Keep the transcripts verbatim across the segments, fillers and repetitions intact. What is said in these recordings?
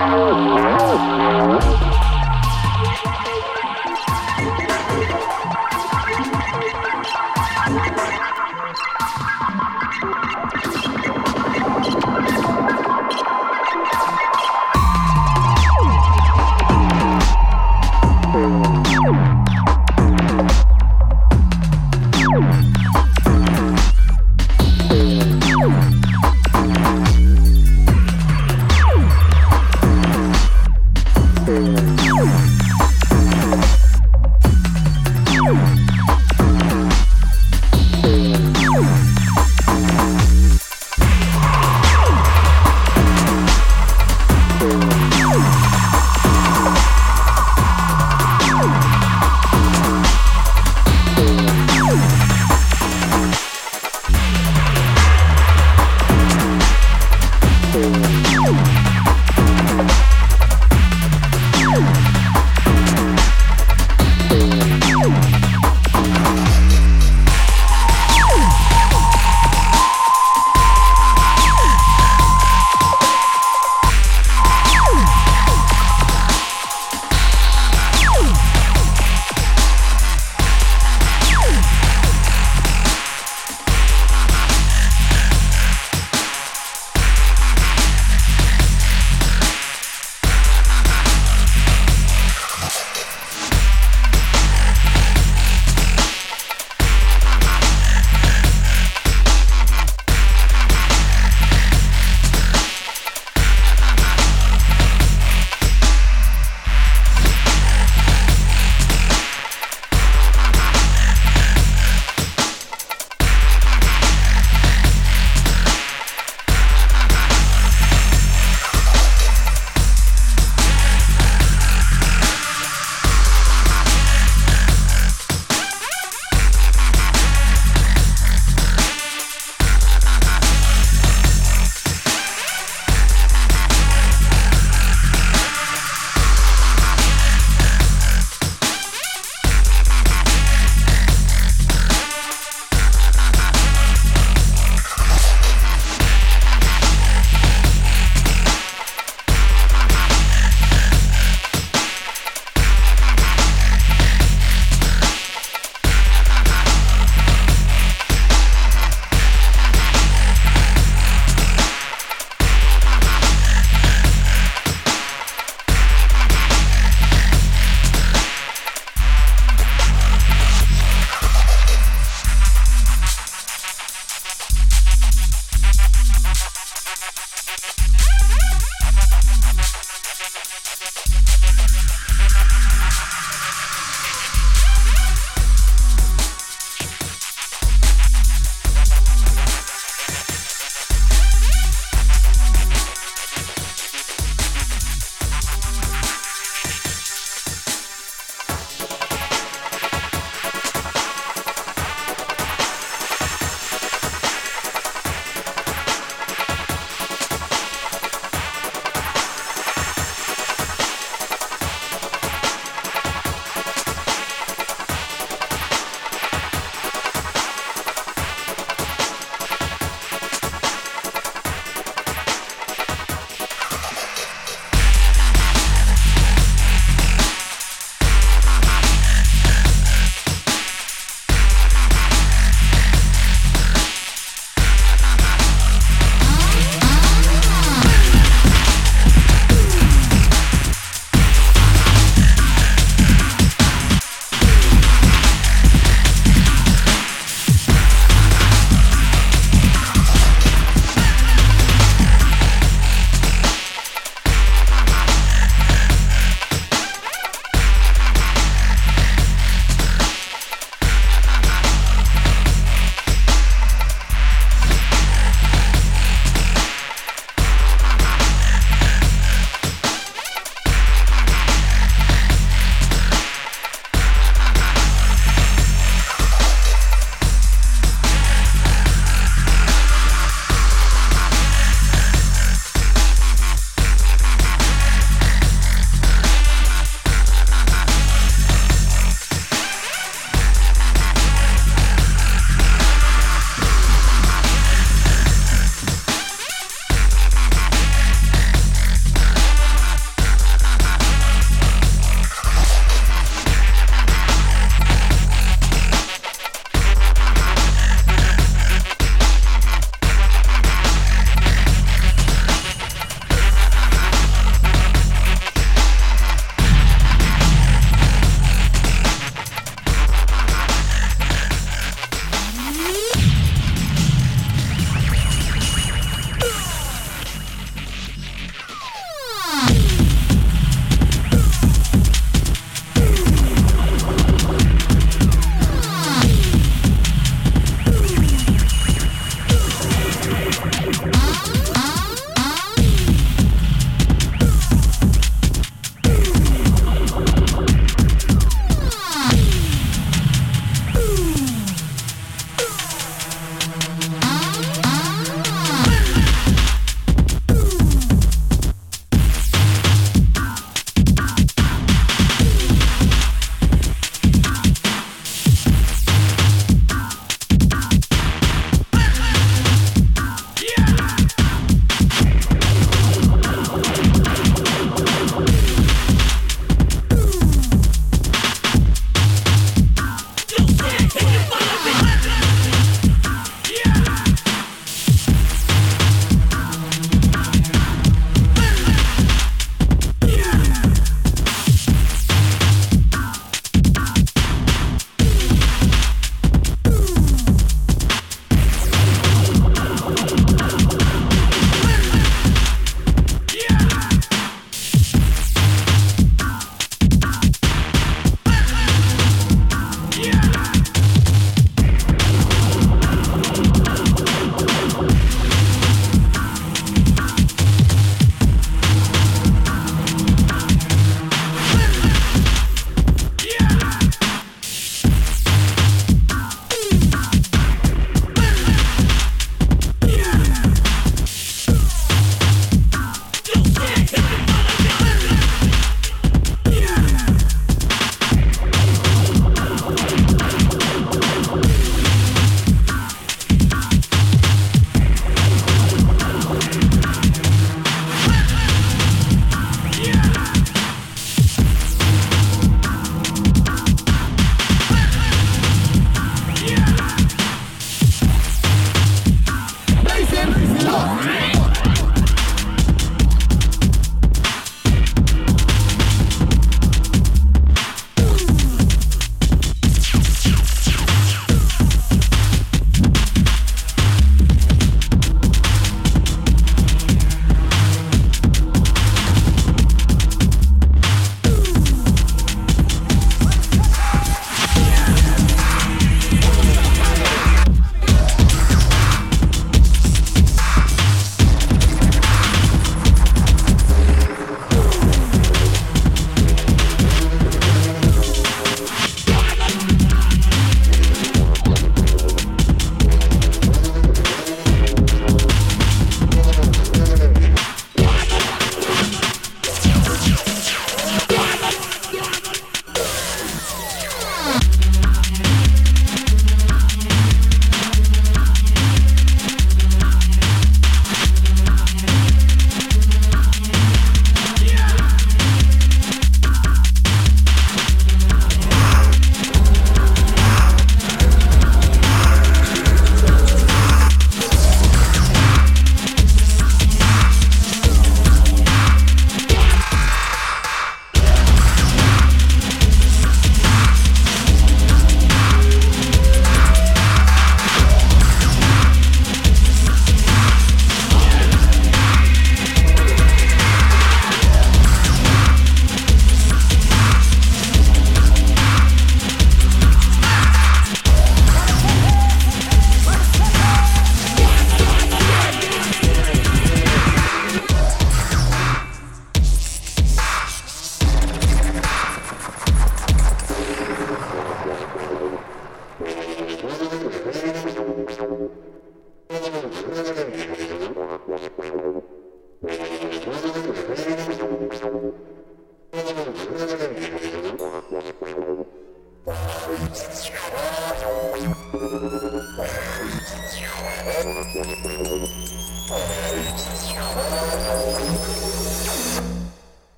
Amen.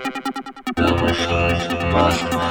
Now my sky's a masterful.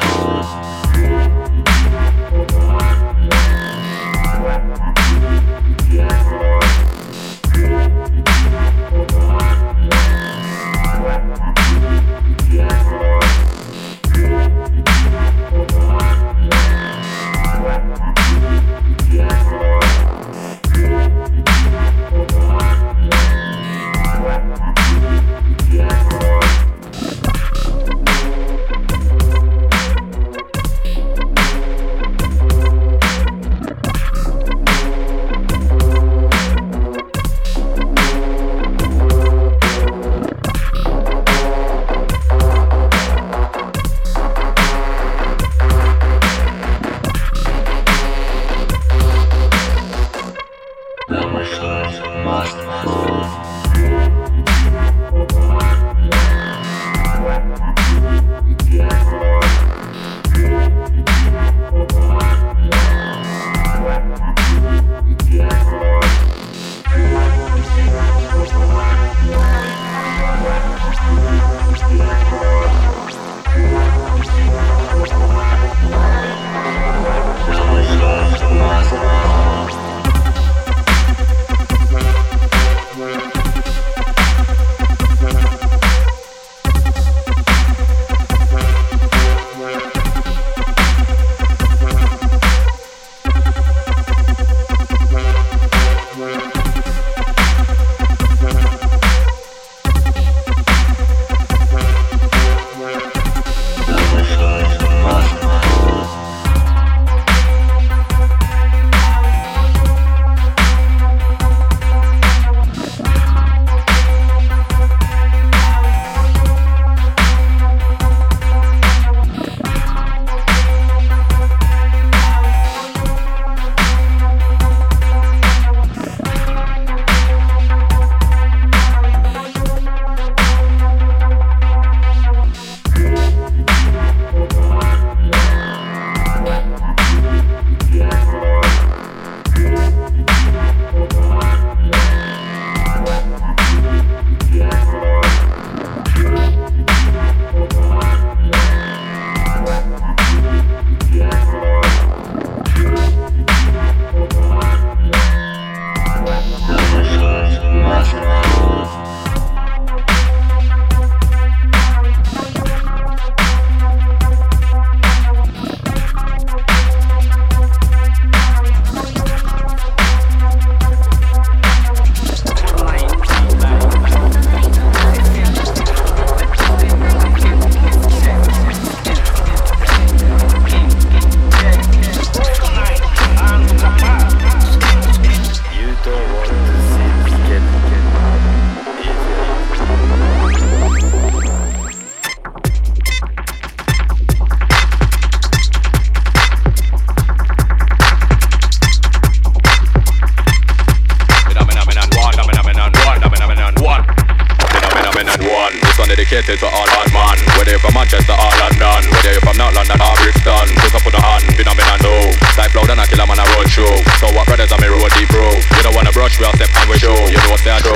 dedicated to all hard man. Whether you're from Manchester or London, whether you're from North London or Brixton, just up on the hand, phenomenon no. Life loud and I kill a man I roll through. So what brothers are me road deep bro. You don't wanna brush, well step and we show. You know what's there true.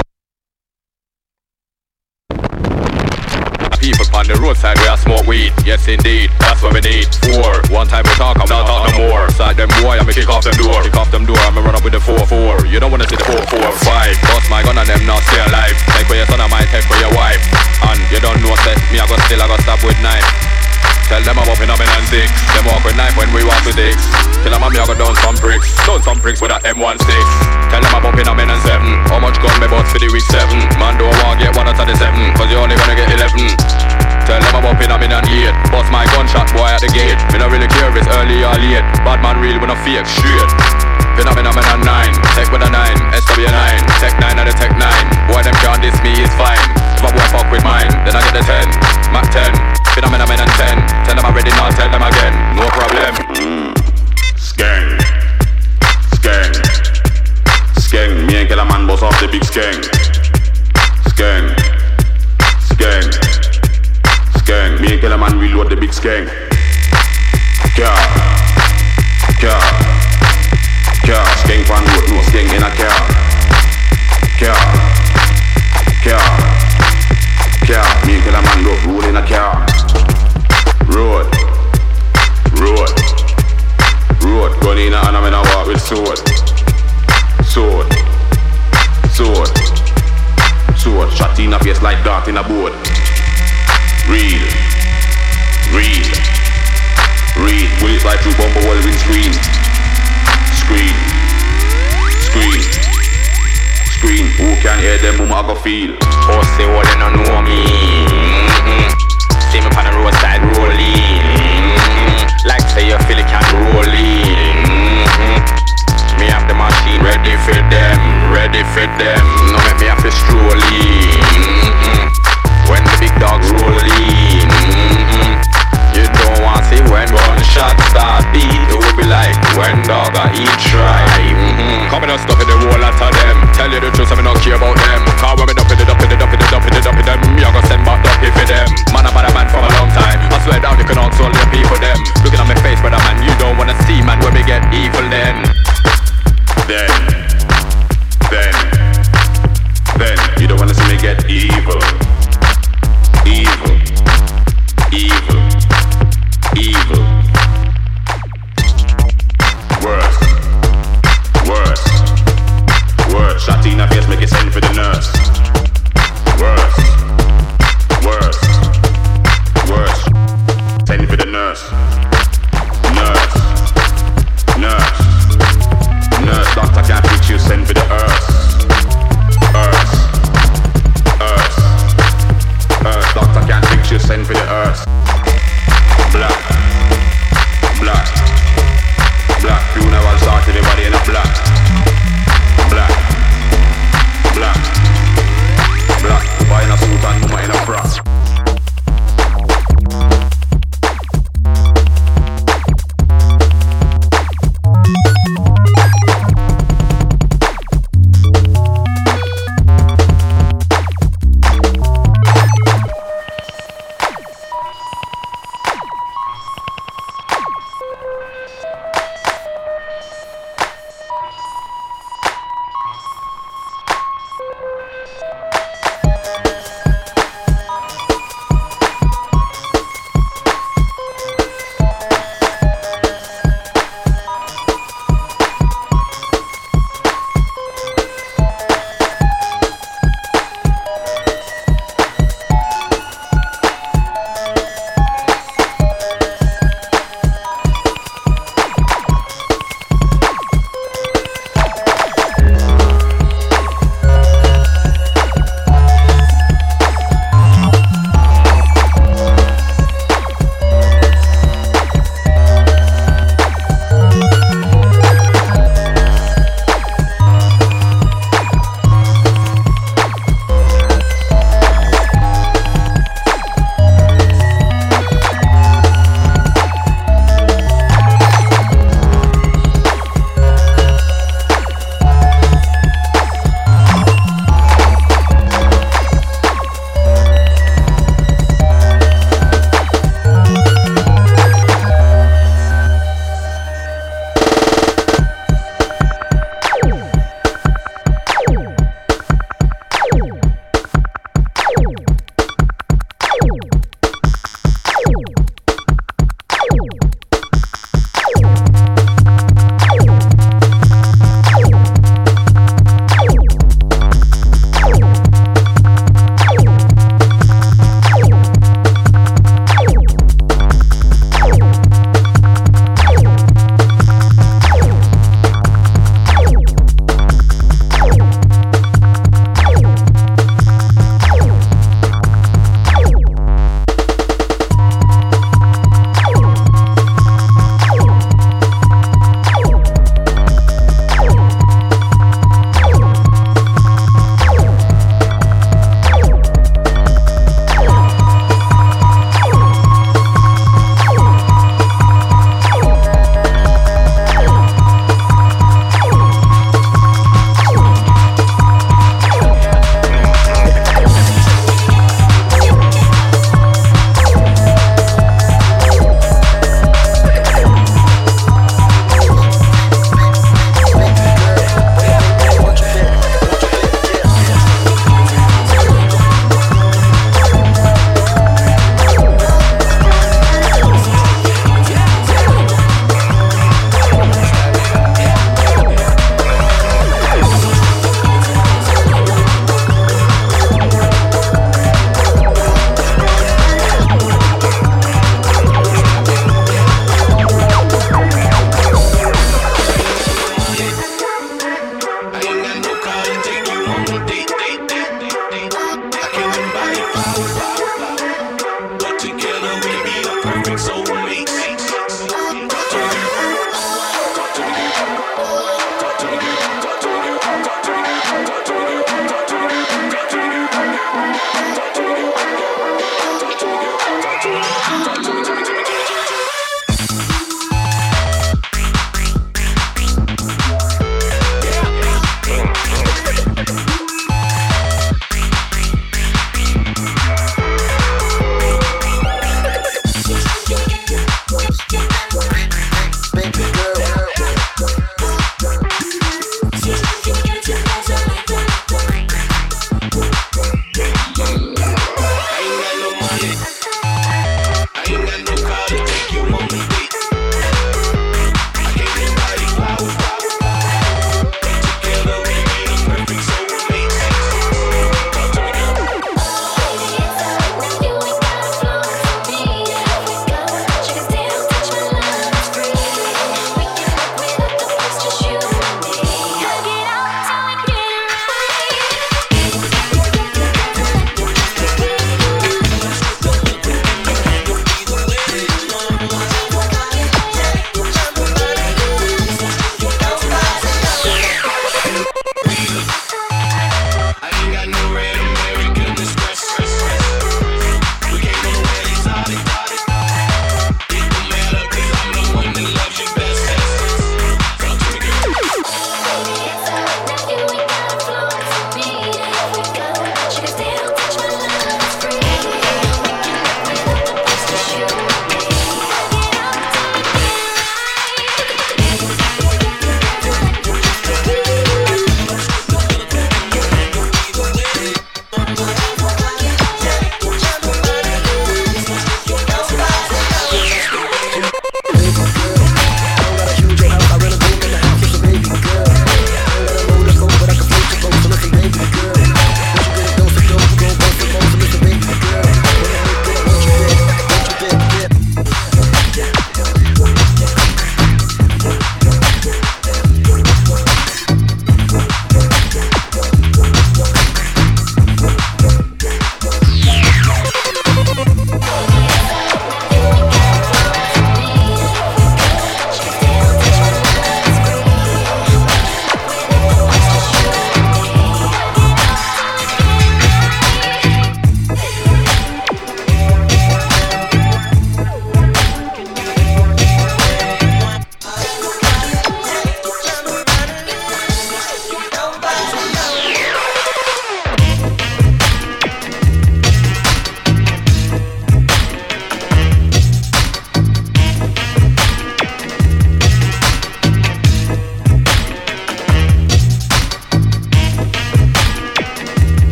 People on the roadside where I smoke weed. Yes indeed, that's what we need. Four, one time we talk, I'm not talk no more. Side them boy, I'ma kick off them door. Kick off them door, I'ma run up with the four four. You don't wanna see the four four five. Bust my gun and them not stay alive. Take for your son, I might take for your wife. And you don't know set me, I got still I got stab with knife. Tell them I'm up in a and six. Them walk with knife when we walk with dicks. Tell them I'm I go down some bricks. Down some bricks with a M sixteen. Tell them I'm up in a and seven. How much gun me bought for the week seven? Man don't want get one out of the seven, cause you only gonna get eleven. Tell them I'm up in a min and eight. Bust my gunshot boy at the gate. Me not really care if it's early or late. Bad man real when I fake shit. Pin up in a min and nine. Tech with a nine, S W nine. Tech nine and the tech nine. Boy them can't diss me, it's fine. If I boy fuck with mine, then I get the ten. Mac ten. Pin up in a min and ten. Tell them I'm ready now, tell them again. No problem. Skeng. Skeng. Skeng. Me and kill a man boss off the big skeng. Skeng. Skeng. Skeng. Me and kill a man reload the big skeng. Car, car, car. Skeng pan road, no skeng in a car. Car, car, car. Me and kill a man road, roll in a car. Road, road, road. Gun in a hand and I walk with sword. Sword, sword, sword. Shot in a face like dart in a board. Real, real, real. Bullets like through bumper wall windscreen. Screen, screen, screen. Who can hear them? Whom I go feel? Oh, say what they don't know me. Mm-hmm. See me on the roadside rolling. Mm-hmm. Like say you feel it can't roll in. Mm-hmm. Me have the machine ready for them, ready for them. No make me have to stroll in. Mm-hmm. When the big dogs roll in, mm-hmm. You don't want to see when one shot start beat. It will be like when dog I eat try. Mm-hmm. Come and stop in the wall after them. Tell you the truth, I'm not care about them. Cause when we dump it, dump it, dump it, dump it, dump it, them. You're gonna send back dumpy for them. Man, I've had a man for a long time. I swear down, you can also live people them. Looking at my face, brother man, you don't wanna see man when we get evil then. Then, then, then, you don't wanna see me get evil. Evil, evil, evil. Worse, worse, worse. Shot in the face, make it send for the nurse.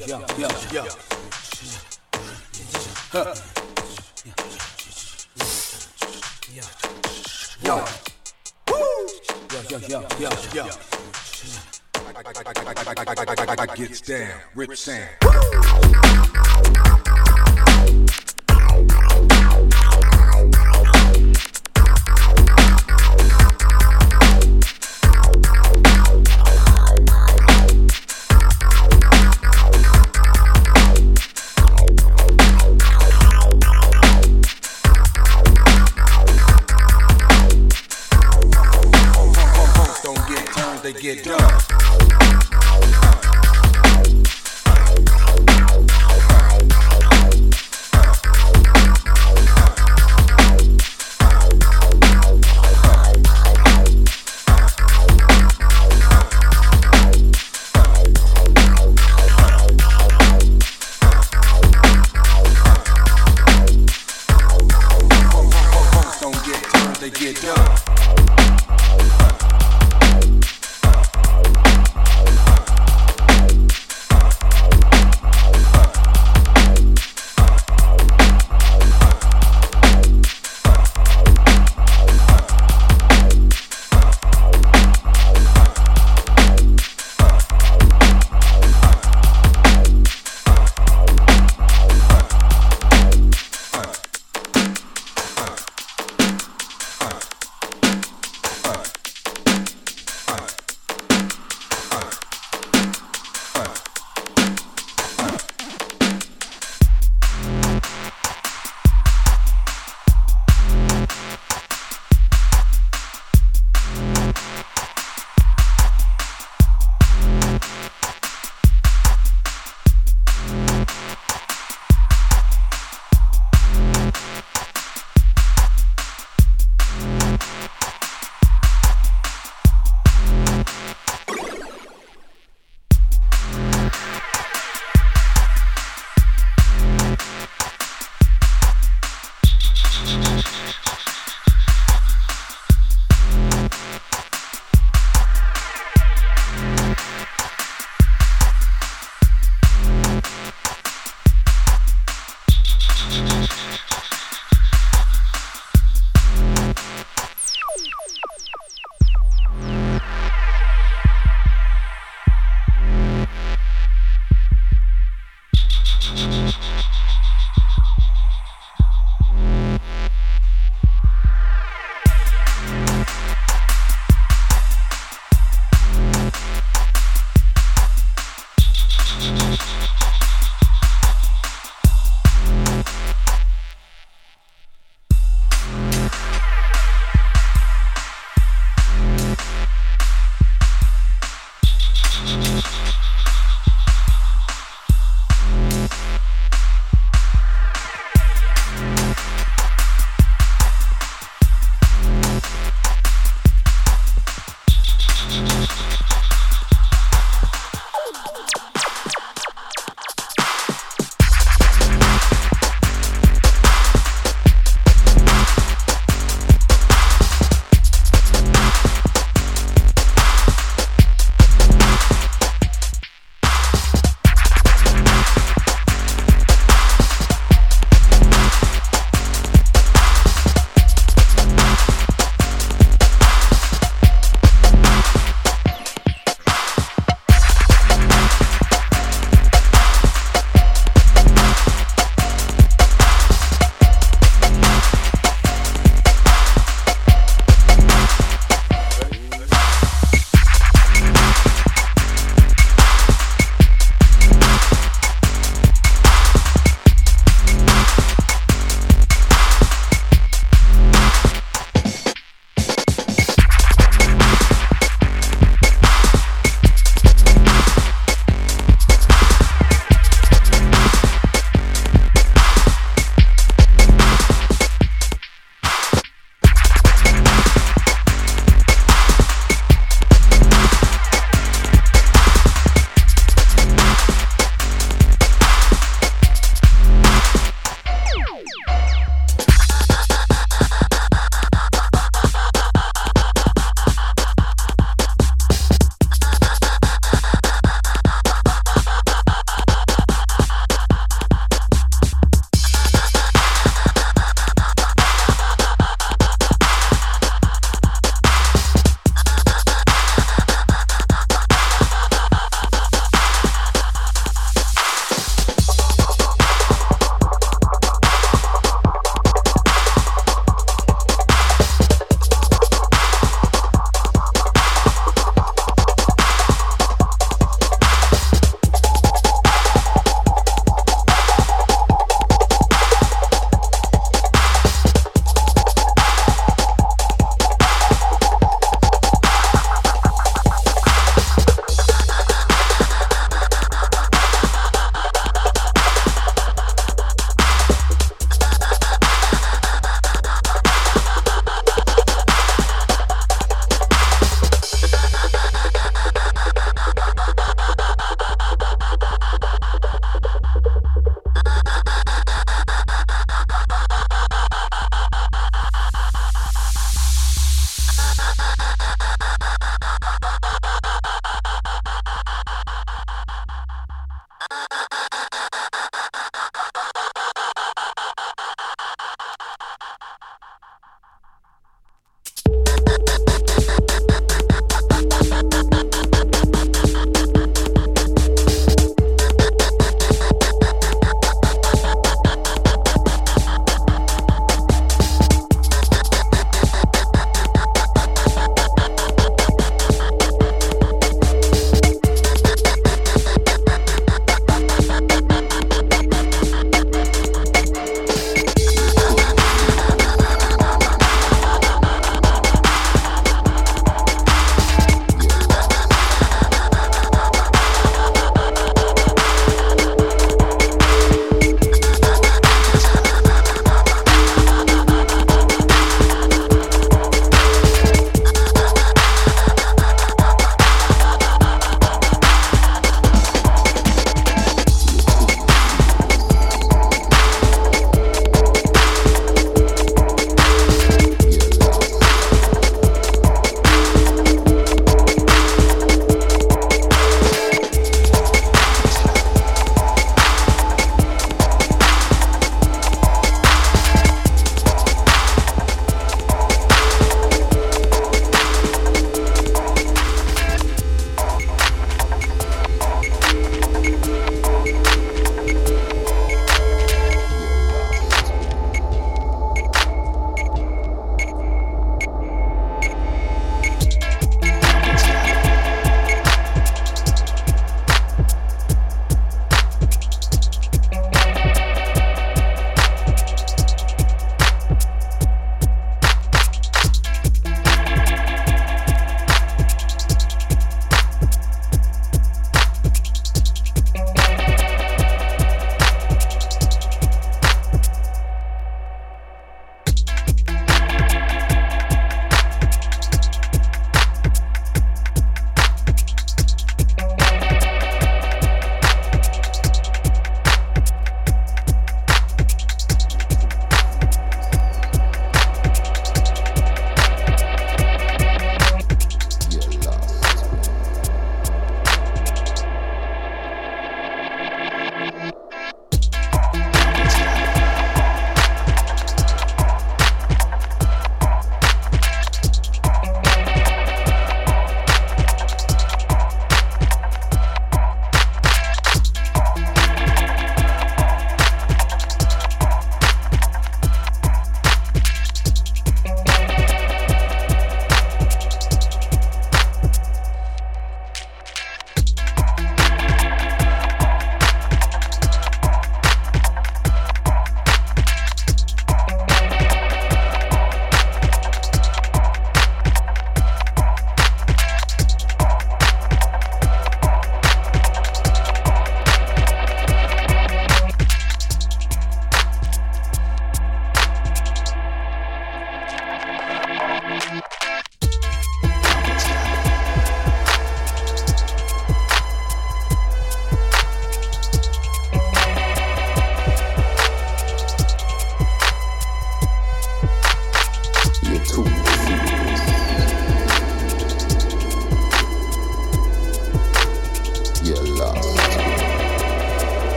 yo, yo, yo, yo. Huh. Yo. Woo. Yo, yo, yo, yo, yo. I gets down, Rich Sam. They get done. Don't get turned, they get done. All right.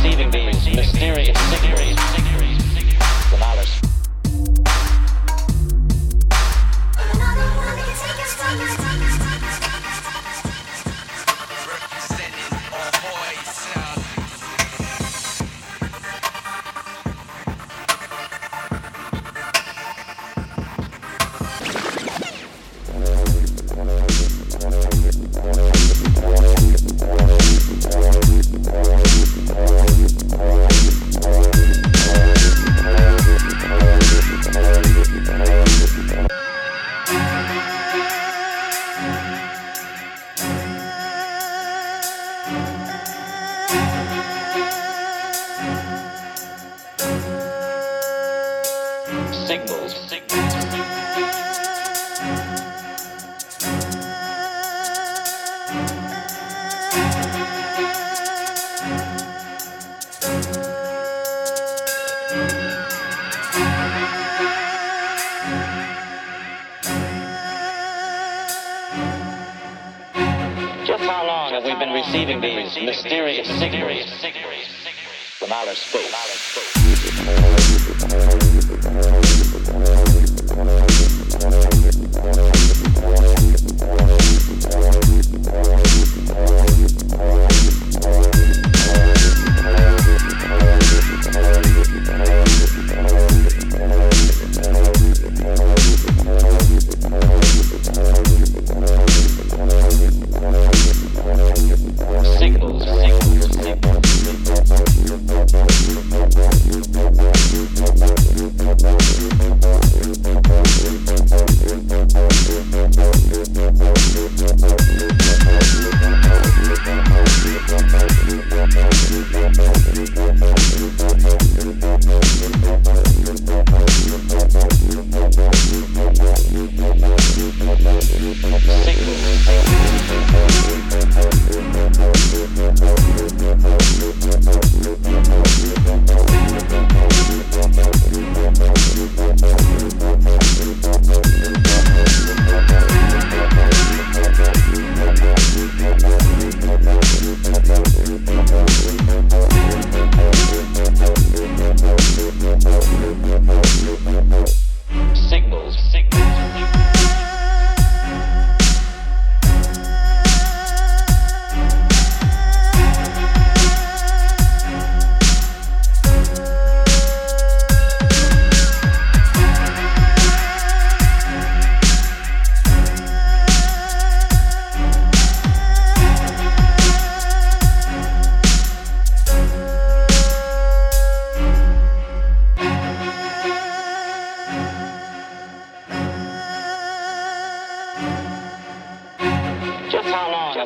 receiving the mysterious secrets, the knowledge. Signals, signals, just how long have we been receiving these mysterious signals from outer space?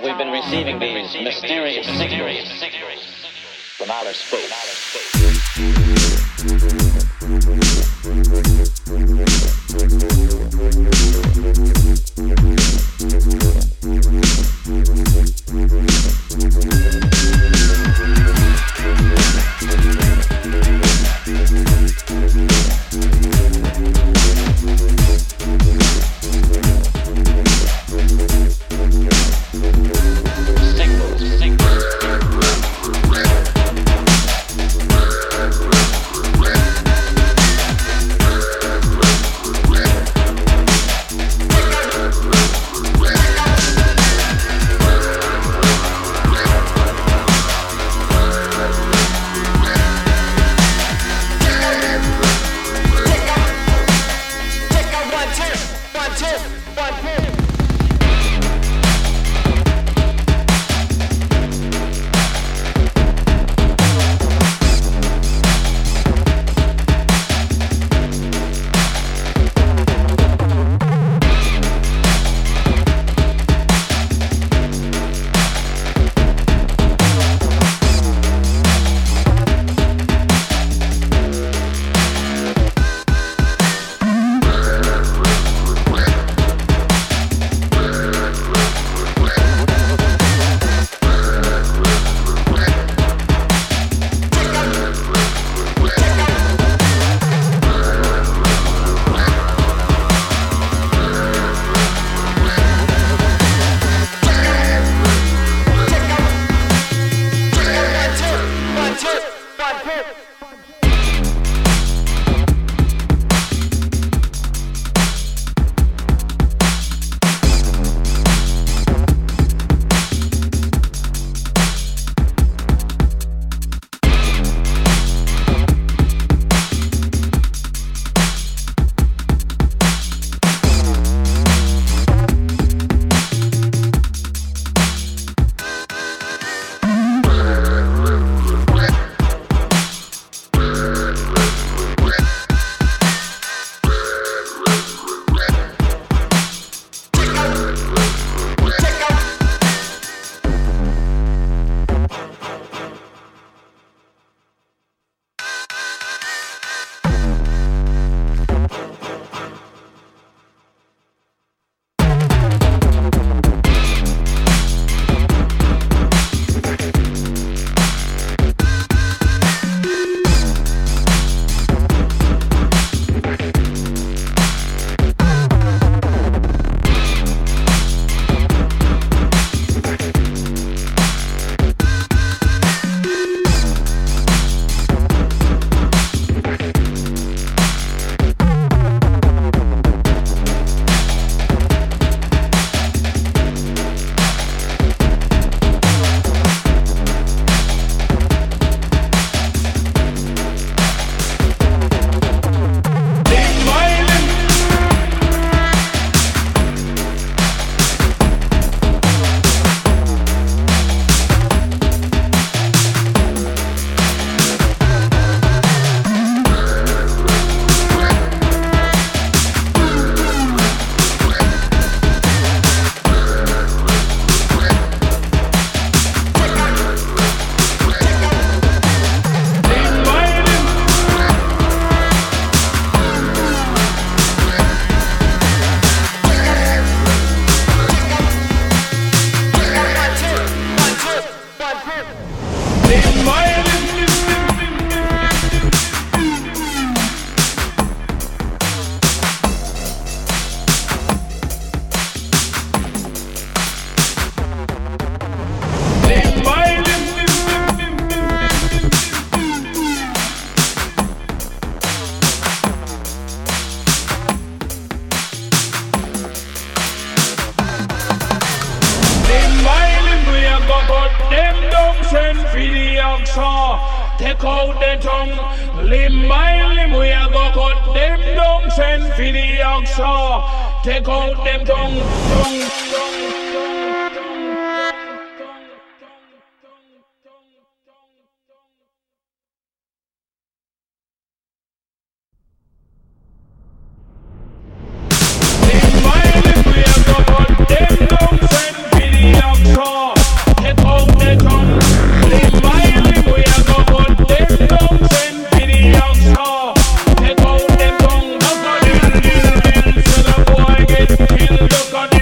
We've been receiving these mysterious signals from outer space. Take out the tongue, limb by limb we a go cut them down. Send for the oxa, take out them tongue, tongue, tongue.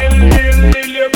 Lil, lil, lil,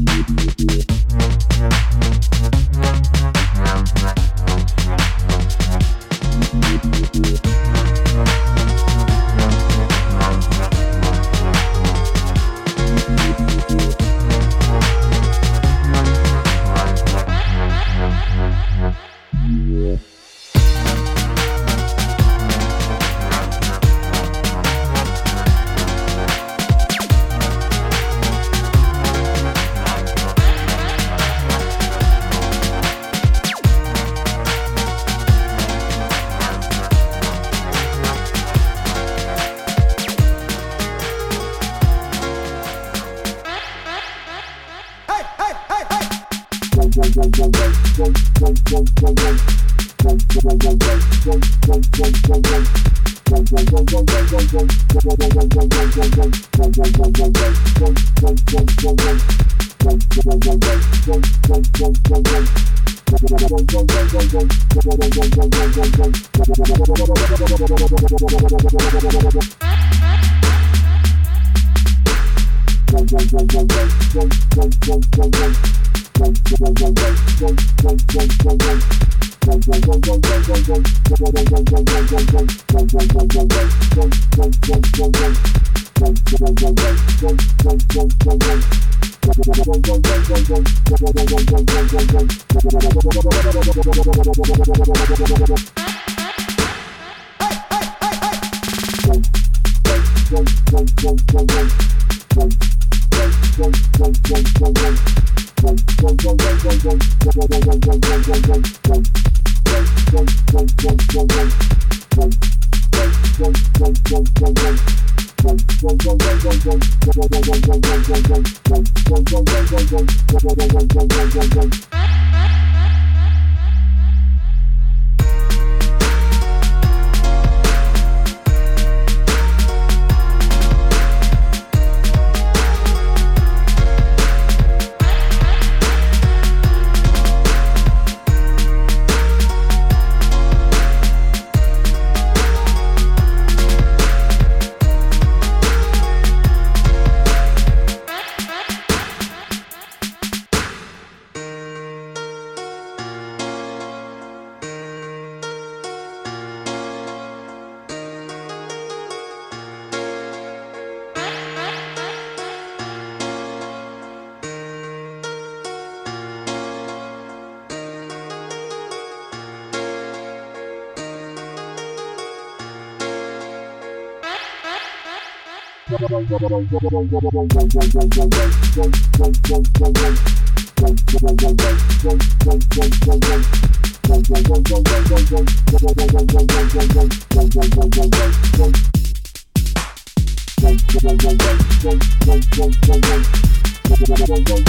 'Cause I don't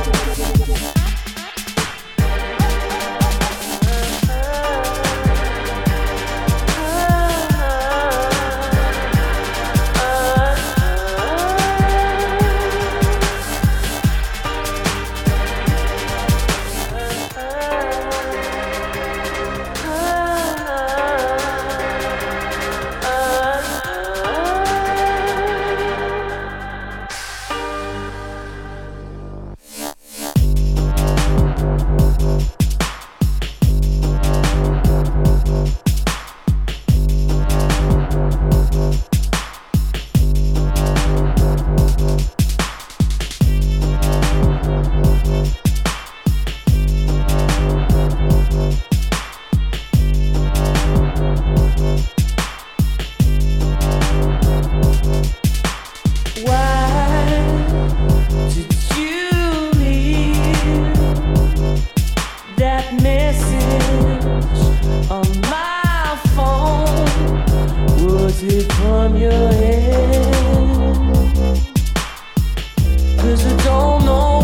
know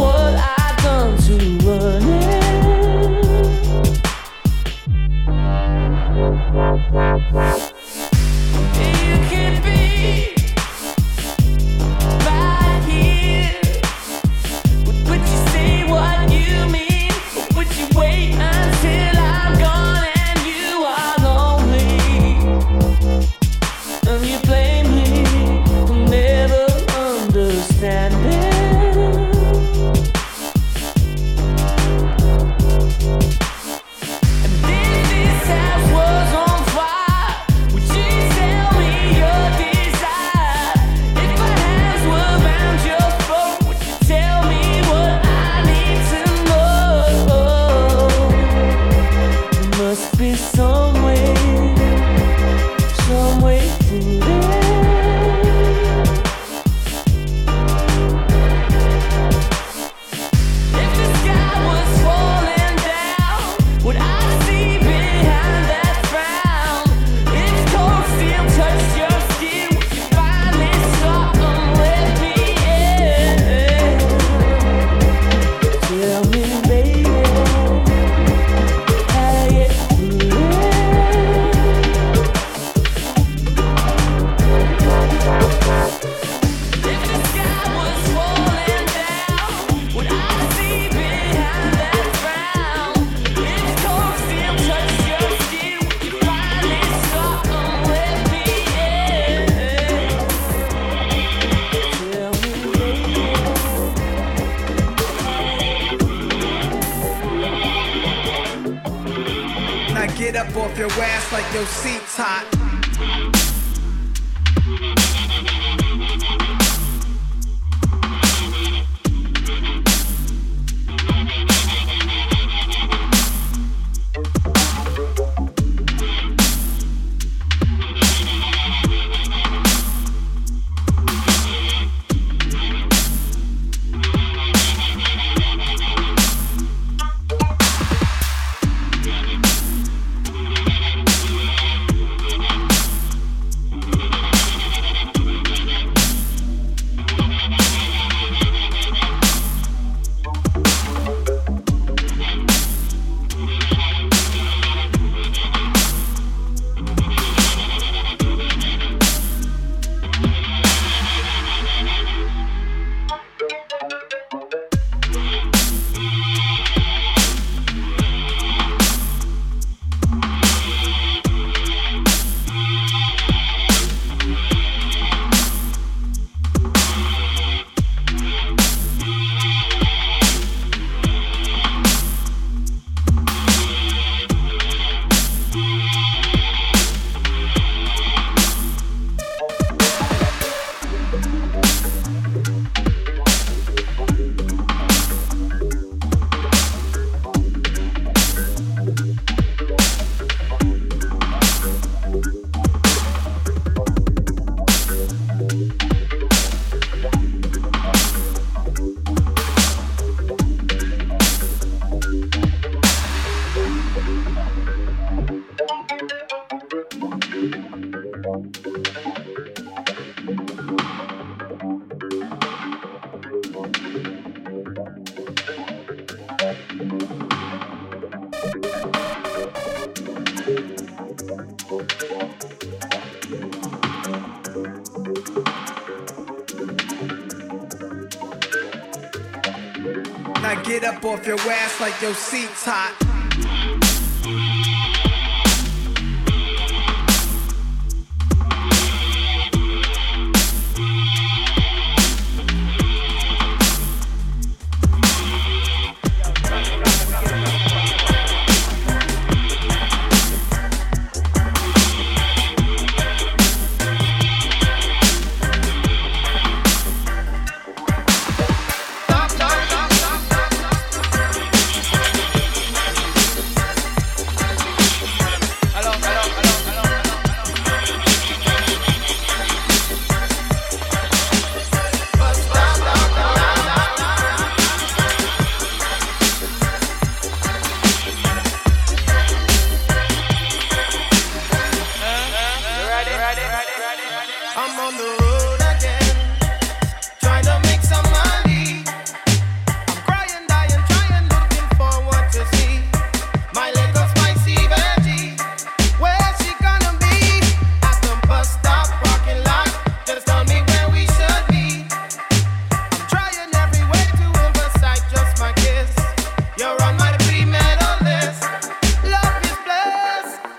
Now get up off your ass like your seat's hot.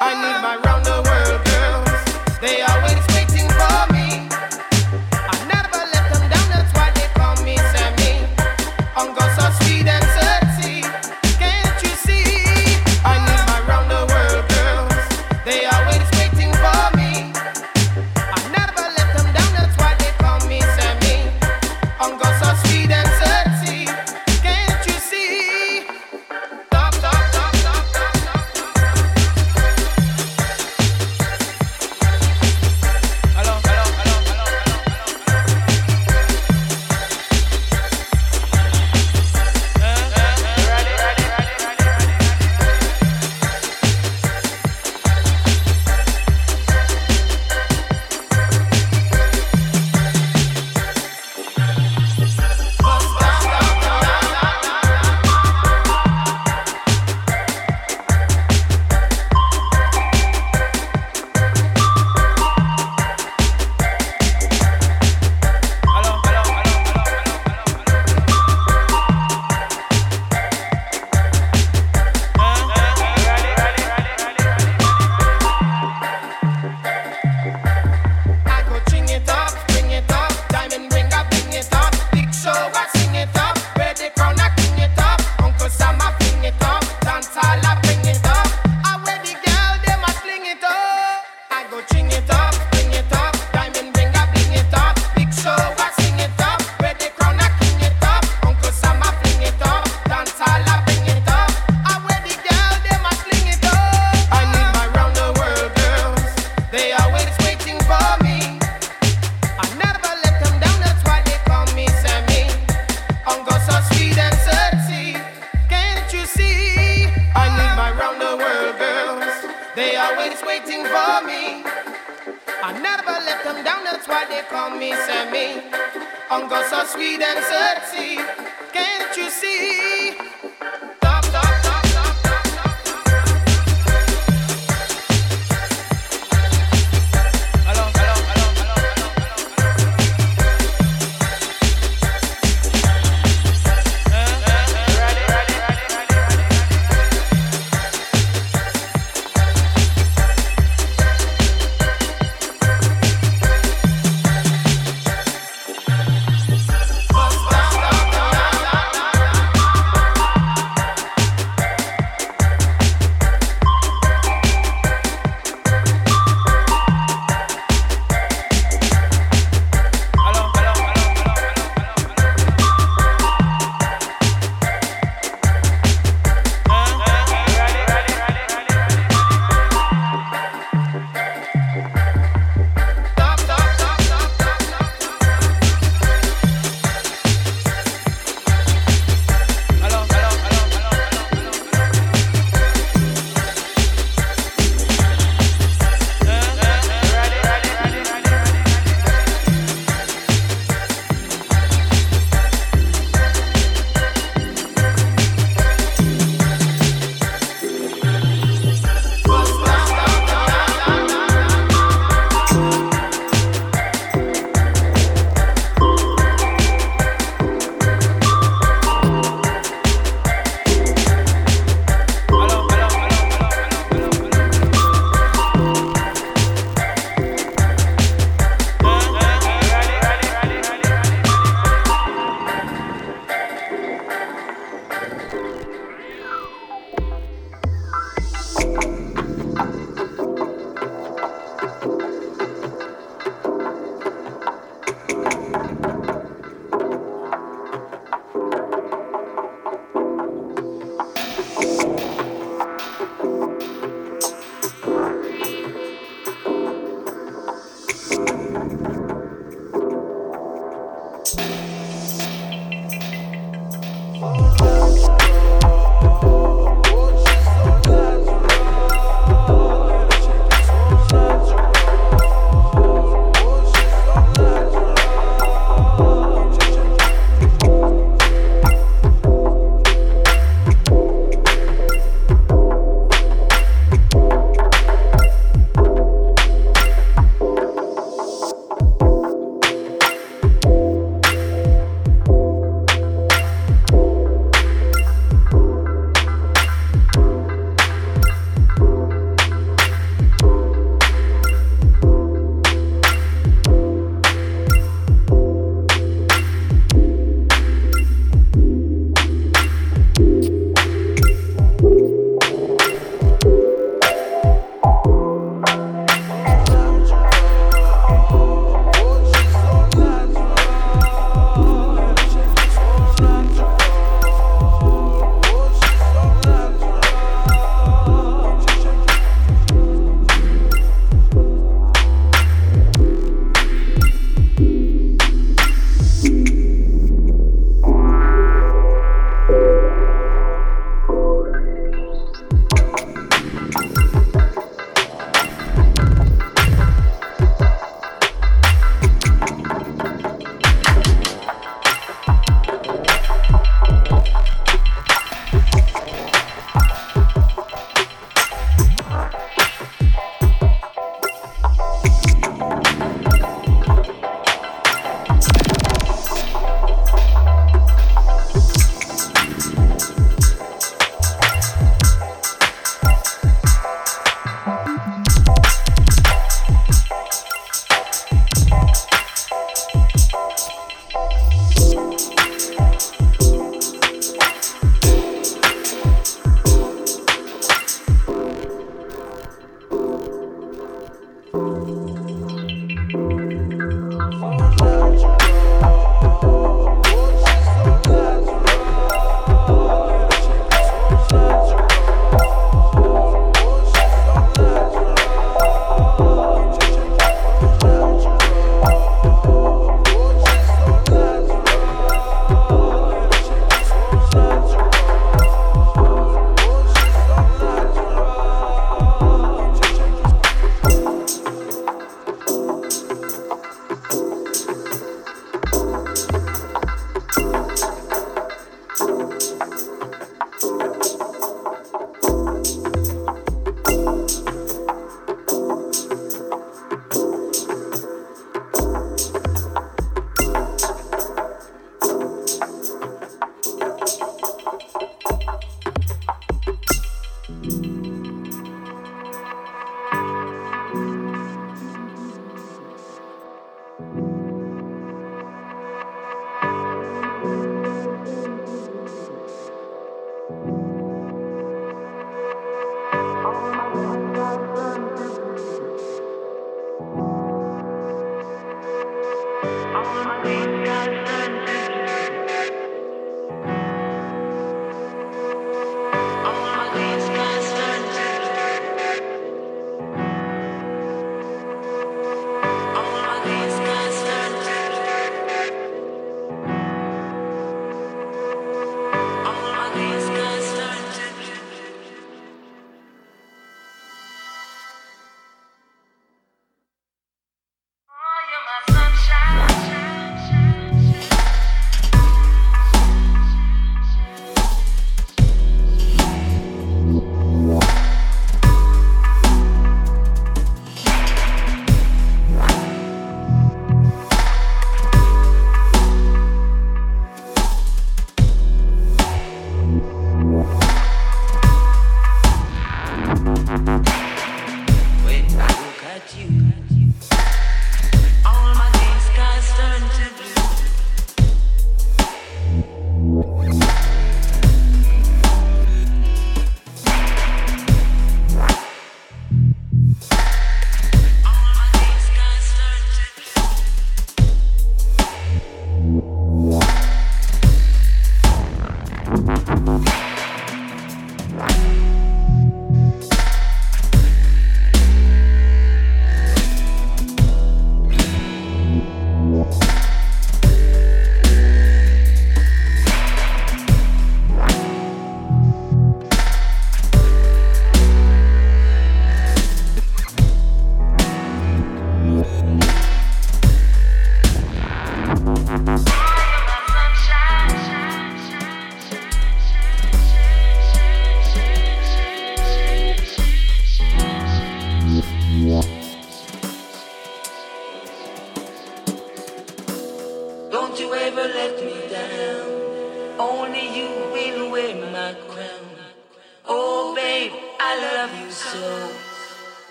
I need my round the world girls, they always waiting for me. never let them down, that's why they call me Sammy. I'm God so sweet and sexy, can't you see? Stop, stop, stop, stop, stop, stop. Hello, hello, hello, hello,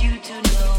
You to know.